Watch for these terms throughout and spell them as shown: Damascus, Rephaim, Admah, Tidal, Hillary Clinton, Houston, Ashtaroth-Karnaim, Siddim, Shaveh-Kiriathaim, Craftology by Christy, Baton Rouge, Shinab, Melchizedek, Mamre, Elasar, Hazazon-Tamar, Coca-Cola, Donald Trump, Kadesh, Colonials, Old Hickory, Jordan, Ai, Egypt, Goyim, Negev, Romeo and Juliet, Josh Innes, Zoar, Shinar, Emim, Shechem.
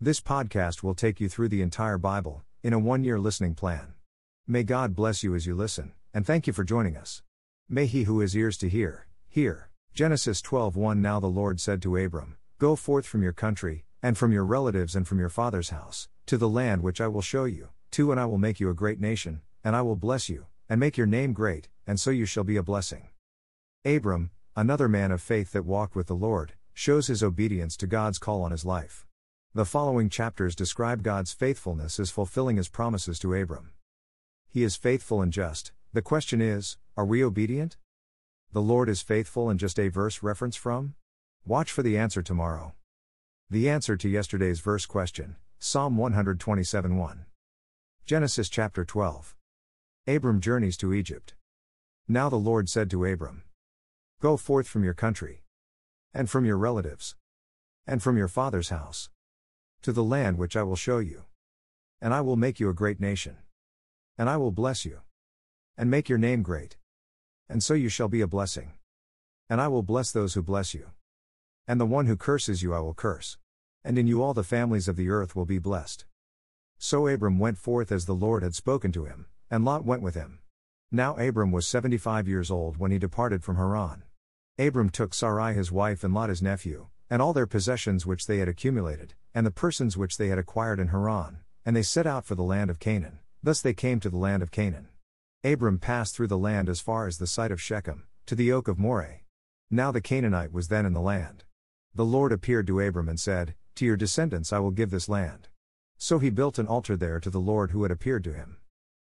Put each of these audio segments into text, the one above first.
This podcast will take you through the entire Bible, in a one-year listening plan. May God bless you as you listen, and thank you for joining us. May he who has ears to hear, hear. Genesis 12:1 Now the Lord said to Abram, Go forth from your country, and from your relatives and from your father's house, to the land which I will show you, to and I will make you a great nation, and I will bless you, and make your name great, and so you shall be a blessing. Abram, another man of faith that walked with the Lord, shows his obedience to God's call on his life. The following chapters describe God's faithfulness as fulfilling his promises to Abram. He is faithful and just. The question is, are we obedient? The Lord is faithful and just a verse reference from? Watch for the answer tomorrow. The answer to yesterday's verse question, Psalm 127:1. Genesis chapter 12. Abram journeys to Egypt. Now the Lord said to Abram, Go forth from your country, and from your relatives, and from your father's house, to the land which I will show you, and I will make you a great nation, and I will bless you, and make your name great, and so you shall be a blessing. And I will bless those who bless you, and the one who curses you I will curse, and in you all the families of the earth will be blessed. So Abram went forth as the Lord had spoken to him, and Lot went with him. Now Abram was 75 years old when he departed from Haran. Abram took Sarai his wife and Lot his nephew, and all their possessions which they had accumulated, and the persons which they had acquired in Haran, and they set out for the land of Canaan. Thus they came to the land of Canaan. Abram passed through the land as far as the site of Shechem, to the oak of Moreh. Now the Canaanite was then in the land. The Lord appeared to Abram and said, To your descendants I will give this land. So he built an altar there to the Lord who had appeared to him.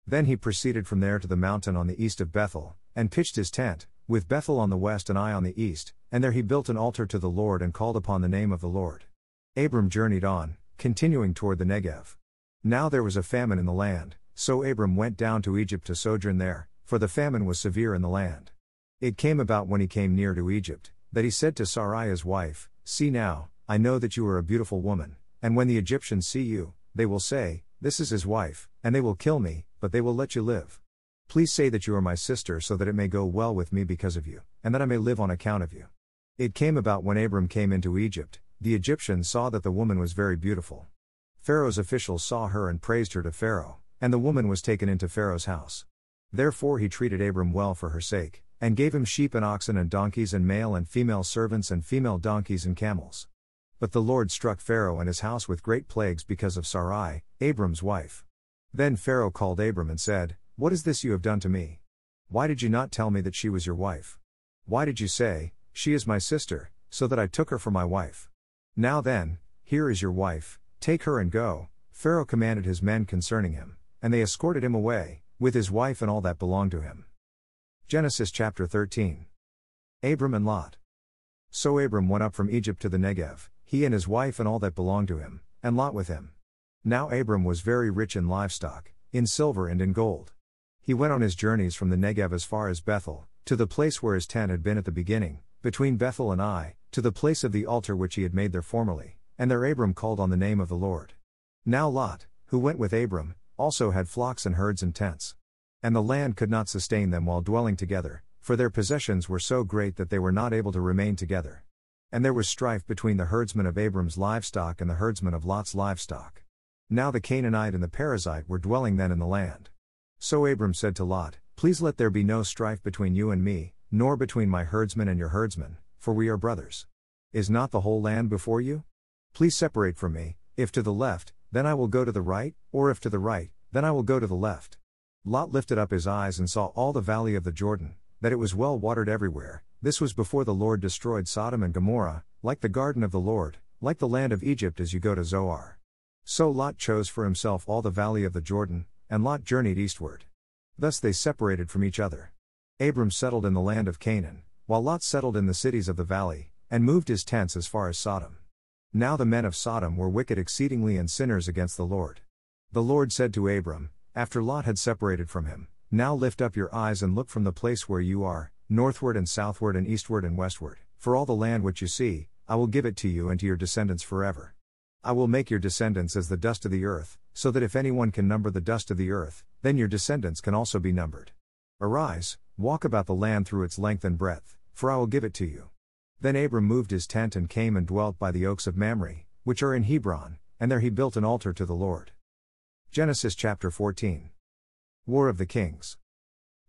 Then he proceeded from there to the mountain on the east of Bethel, and pitched his tent, with Bethel on the west and Ai on the east, and there he built an altar to the Lord and called upon the name of the Lord. Abram journeyed on, continuing toward the Negev. Now there was a famine in the land, so Abram went down to Egypt to sojourn there, for the famine was severe in the land. It came about when he came near to Egypt, that he said to Sarai his wife, See now, I know that you are a beautiful woman, and when the Egyptians see you, they will say, This is his wife, and they will kill me, but they will let you live. Please say that you are my sister so that it may go well with me because of you, and that I may live on account of you. It came about when Abram came into Egypt, the Egyptians saw that the woman was very beautiful. Pharaoh's officials saw her and praised her to Pharaoh, and the woman was taken into Pharaoh's house. Therefore he treated Abram well for her sake, and gave him sheep and oxen and donkeys and male and female servants and female donkeys and camels. But the Lord struck Pharaoh and his house with great plagues because of Sarai, Abram's wife. Then Pharaoh called Abram and said, What is this you have done to me? Why did you not tell me that she was your wife? Why did you say, She is my sister, so that I took her for my wife? Now then, here is your wife, take her and go. Pharaoh commanded his men concerning him, and they escorted him away, with his wife and all that belonged to him. Genesis chapter 13. Abram and Lot. So Abram went up from Egypt to the Negev, he and his wife and all that belonged to him, and Lot with him. Now Abram was very rich in livestock, in silver and in gold. He went on his journeys from the Negev as far as Bethel, to the place where his tent had been at the beginning, between Bethel and Ai, to the place of the altar which he had made there formerly, and there Abram called on the name of the Lord. Now Lot, who went with Abram, also had flocks and herds and tents. And the land could not sustain them while dwelling together, for their possessions were so great that they were not able to remain together. And there was strife between the herdsmen of Abram's livestock and the herdsmen of Lot's livestock. Now the Canaanite and the Perizzite were dwelling then in the land. So Abram said to Lot, Please let there be no strife between you and me, nor between my herdsmen and your herdsmen, for we are brothers. Is not the whole land before you? Please separate from me, if to the left, then I will go to the right, or if to the right, then I will go to the left. Lot lifted up his eyes and saw all the valley of the Jordan, that it was well watered everywhere. This was before the Lord destroyed Sodom and Gomorrah, like the garden of the Lord, like the land of Egypt as you go to Zoar. So Lot chose for himself all the valley of the Jordan, and Lot journeyed eastward. Thus they separated from each other. Abram settled in the land of Canaan, while Lot settled in the cities of the valley, and moved his tents as far as Sodom. Now the men of Sodom were wicked exceedingly and sinners against the Lord. The Lord said to Abram, after Lot had separated from him, Now lift up your eyes and look from the place where you are, northward and southward and eastward and westward, for all the land which you see, I will give it to you and to your descendants forever. I will make your descendants as the dust of the earth, so that if anyone can number the dust of the earth, then your descendants can also be numbered. Arise, walk about the land through its length and breadth, for I will give it to you. Then Abram moved his tent and came and dwelt by the oaks of Mamre, which are in Hebron, and there he built an altar to the Lord. Genesis chapter 14. War of the Kings.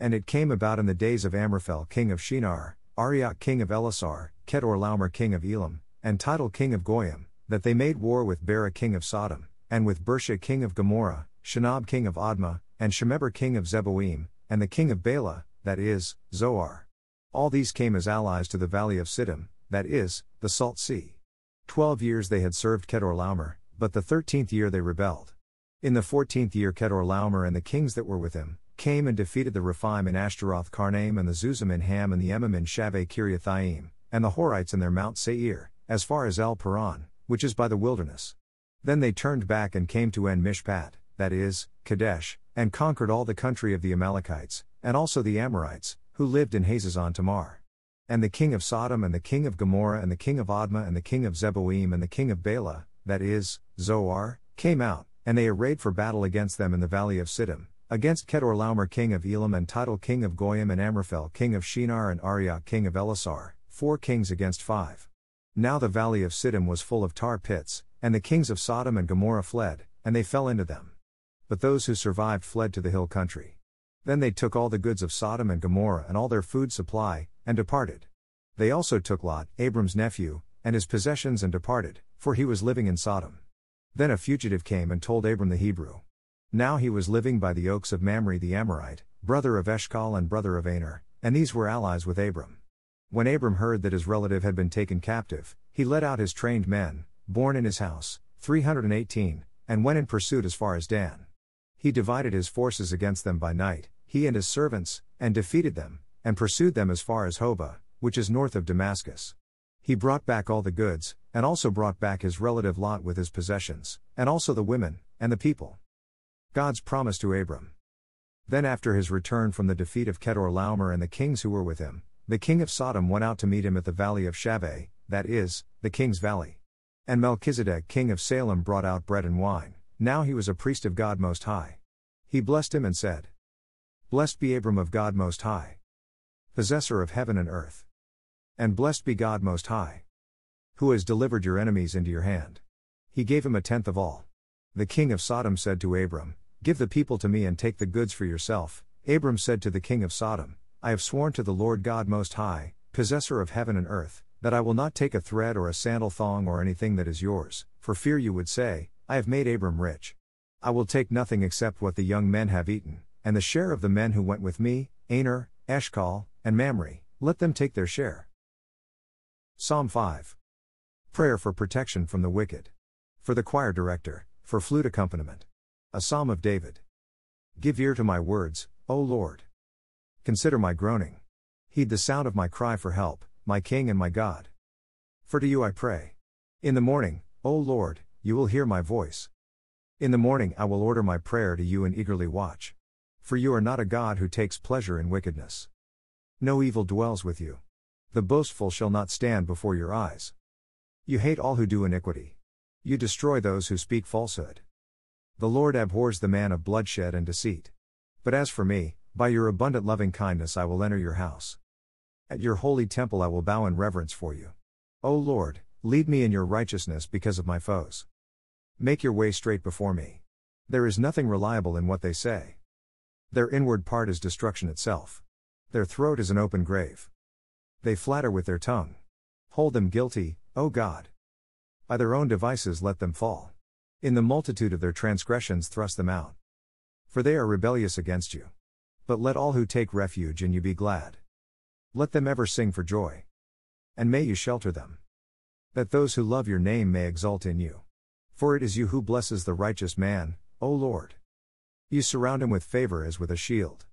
And it came about in the days of Amraphel king of Shinar, Arioch king of Elasar, Chedorlaomer king of Elam, and Tidal king of Goyim, that they made war with Bera king of Sodom, and with Bersha king of Gomorrah, Shinab king of Admah, and Shemeber king of Zeboiim, and the king of Bela, that is, Zoar. All these came as allies to the valley of Siddim, that is, the Salt Sea. 12 years they had served Chedorlaomer, but the 13th year they rebelled. In the 14th year Chedorlaomer and the kings that were with him came and defeated the Rephaim in Ashtaroth-Karnaim and the Zuzim in Ham and the Emim in Shaveh-Kiriathaim, and the Horites in their Mount Seir, as far as El-Paran, which is by the wilderness. Then they turned back and came to En-Mishpat, that is, Kadesh, and conquered all the country of the Amalekites, and also the Amorites, who lived in Hazazon-Tamar. And the king of Sodom and the king of Gomorrah and the king of Admah and the king of Zeboiim and the king of Bela, that is, Zoar, came out, and they arrayed for battle against them in the valley of Siddim, against Chedorlaomer king of Elam and Tidal king of Goyim and Amraphel king of Shinar and Arioch king of Elasar, 4 kings against 5. Now the valley of Siddim was full of tar pits, and the kings of Sodom and Gomorrah fled, and they fell into them. But those who survived fled to the hill country. Then they took all the goods of Sodom and Gomorrah and all their food supply, and departed. They also took Lot, Abram's nephew, and his possessions and departed, for he was living in Sodom. Then a fugitive came and told Abram the Hebrew. Now he was living by the oaks of Mamre the Amorite, brother of Eshcol and brother of Aner, and these were allies with Abram. When Abram heard that his relative had been taken captive, he let out his trained men, born in his house, 318, and went in pursuit as far as Dan. He divided his forces against them by night, he and his servants, and defeated them, and pursued them as far as Hobah, which is north of Damascus. He brought back all the goods, and also brought back his relative Lot with his possessions, and also the women, and the people. God's promise to Abram. Then after his return from the defeat of Chedorlaomer and the kings who were with him, the king of Sodom went out to meet him at the valley of Shaveh, that is, the king's valley. And Melchizedek king of Salem brought out bread and wine, now he was a priest of God Most High. He blessed him and said, "Blessed be Abram of God Most High, possessor of heaven and earth. And blessed be God Most High, who has delivered your enemies into your hand." He gave him a tenth of all. The king of Sodom said to Abram, "Give the people to me and take the goods for yourself." Abram said to the king of Sodom, "I have sworn to the Lord God Most High, possessor of heaven and earth, that I will not take a thread or a sandal thong or anything that is yours, for fear you would say, 'I have made Abram rich.' I will take nothing except what the young men have eaten, and the share of the men who went with me, Aner, Eshcol, and Mamre, let them take their share." Psalm 5. Prayer for protection from the wicked. For the choir director, for flute accompaniment. A Psalm of David. Give ear to my words, O Lord. Consider my groaning. Heed the sound of my cry for help, my King and my God. For to you I pray. In the morning, O Lord, you will hear my voice. In the morning I will order my prayer to you and eagerly watch. For you are not a God who takes pleasure in wickedness. No evil dwells with you. The boastful shall not stand before your eyes. You hate all who do iniquity. You destroy those who speak falsehood. The Lord abhors the man of bloodshed and deceit. But as for me, by your abundant loving kindness I will enter your house. At your holy temple I will bow in reverence for you. O Lord, lead me in your righteousness because of my foes. Make your way straight before me. There is nothing reliable in what they say. Their inward part is destruction itself. Their throat is an open grave. They flatter with their tongue. Hold them guilty, O God. By their own devices let them fall. In the multitude of their transgressions thrust them out. For they are rebellious against you. But let all who take refuge in you be glad. Let them ever sing for joy. And may you shelter them. That those who love your name may exult in you. For it is you who blesses the righteous man, O Lord. You surround him with favor as with a shield.